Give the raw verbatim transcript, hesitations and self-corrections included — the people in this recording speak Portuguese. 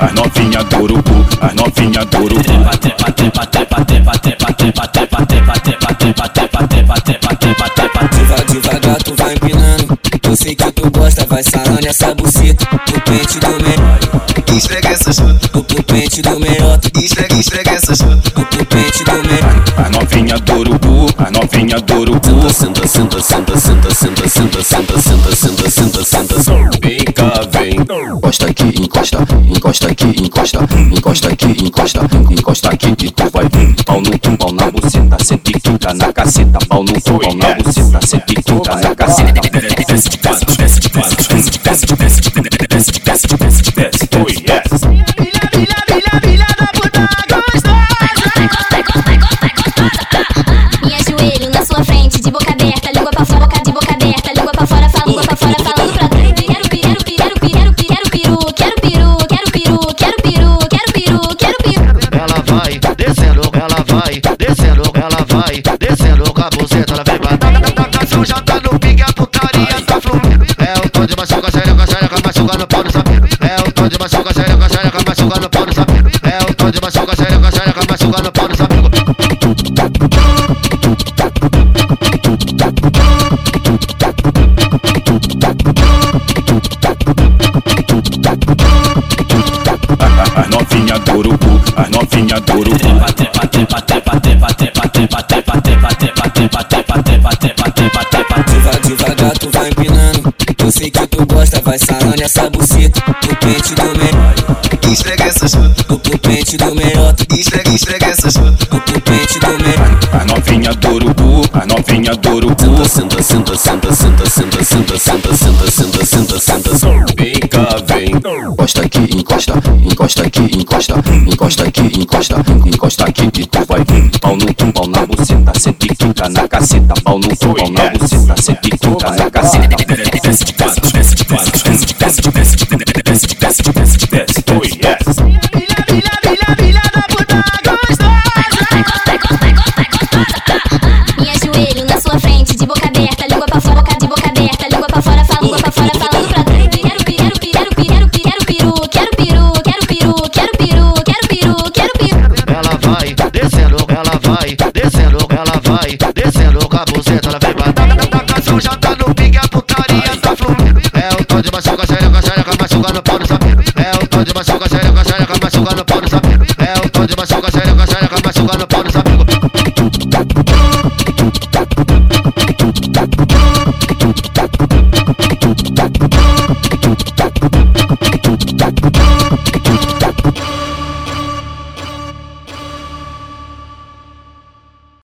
As novinha do urubu, as novinha do urubu. Trepa, trepa, trepa, trepa, trepa, trepa, trepa, trepa, trepa, trepa, trepa, trepa, trepa, trepa, trepa, trepa. Devagar, devagar, tu vai empinando. Eu sei que tu gosta, vai sarrando essa buceta. O pente do melhor. Esfrega essa chota. O pente do melhor. Esfrega, esfrega essa chota. O pente do melhor. As novinha do urubu, as novinha do urubu. Senta, senta, senta, senta, senta, senta, senta, senta, senta, senta, senta, senta. Vem cá, vem. Encosta aqui, encosta, encosta aqui, encosta, encosta aqui, encosta, encosta aqui que tu vai ver. Pau no tu, pau na buceta, sente quinta na caceta. Pau no tu, pau na buceta, sente quinta na caceta. Desce de casa, desce de casa, desce de casa, desce de casa, desce de casa, desce de casa, desce de casa. Brilha, brilha, brilha, brilha na puta gostosa. Encosta, encosta, encosta, encosta. Me ajoelho na sua frente, de boca aberta, língua pra fora, de boca aberta, língua pra fora, fala, língua pra fora, falando pra tu. Descendo, ela vai, descendo com a buceta, ela vem pra dar. A canção já tá no pique, a putaria tá fluindo. É o tom de machuca, xereca, xereca, machuca no pau no sapi. É o tom de machuca, xereca, xereca, machuca no pau no sapi. É o tom de machuca, xereca, xereca, machuca no pau no sapi. As novinha do urubu, as novinha do urubu. Trepa, trepa, trepa, trepa, trepa, trepa, trepa, trepa, trepa, trepa, trepa, trepa, trepa, trepa. Devagar, devagar, tu vai empinando. Eu sei que tu gosta, vai sarando essa buceta. O pente do melhor. Esfrega essa chota. O pente do melhor. Esfrega, esfrega essa chota. O pente do melhor. A novinha do urubu, a novinha do urubu. Senta, senta, senta, senta, senta, senta, senta, senta, senta, senta, senta, senta. Vem cá, vem. Encosta aqui, encosta, encosta aqui, encosta, encosta aqui, encosta, encosta aqui que tu vai ver. Pau no tu, pau na buceta, sente quinta na caceta. Pau no tu, pau na buceta, sente quinta na caceta. Desce de casa, desce de casa, desce de casa, desce de casa, desce de casa, desce de casa, desce de casa. Brilha, brilha, brilha, brilha na puta gostosa. Encosta, encosta, encosta, encosta. Me ajoelho na sua frente, de boca aberta, língua pra fora, de boca aberta, língua pra fora, fala, língua pra fora, falando pra trás. Descendo com a buceta, ela vem pra dar. A canção já tá no pique, a putaria tá fluindo. É o tom de machuca, xereca, xereca, machuca no pau no sapi. É o tom de machuca, xereca, xereca, machuca no pau no sapi. É o tom de machuca, xereca, xereca.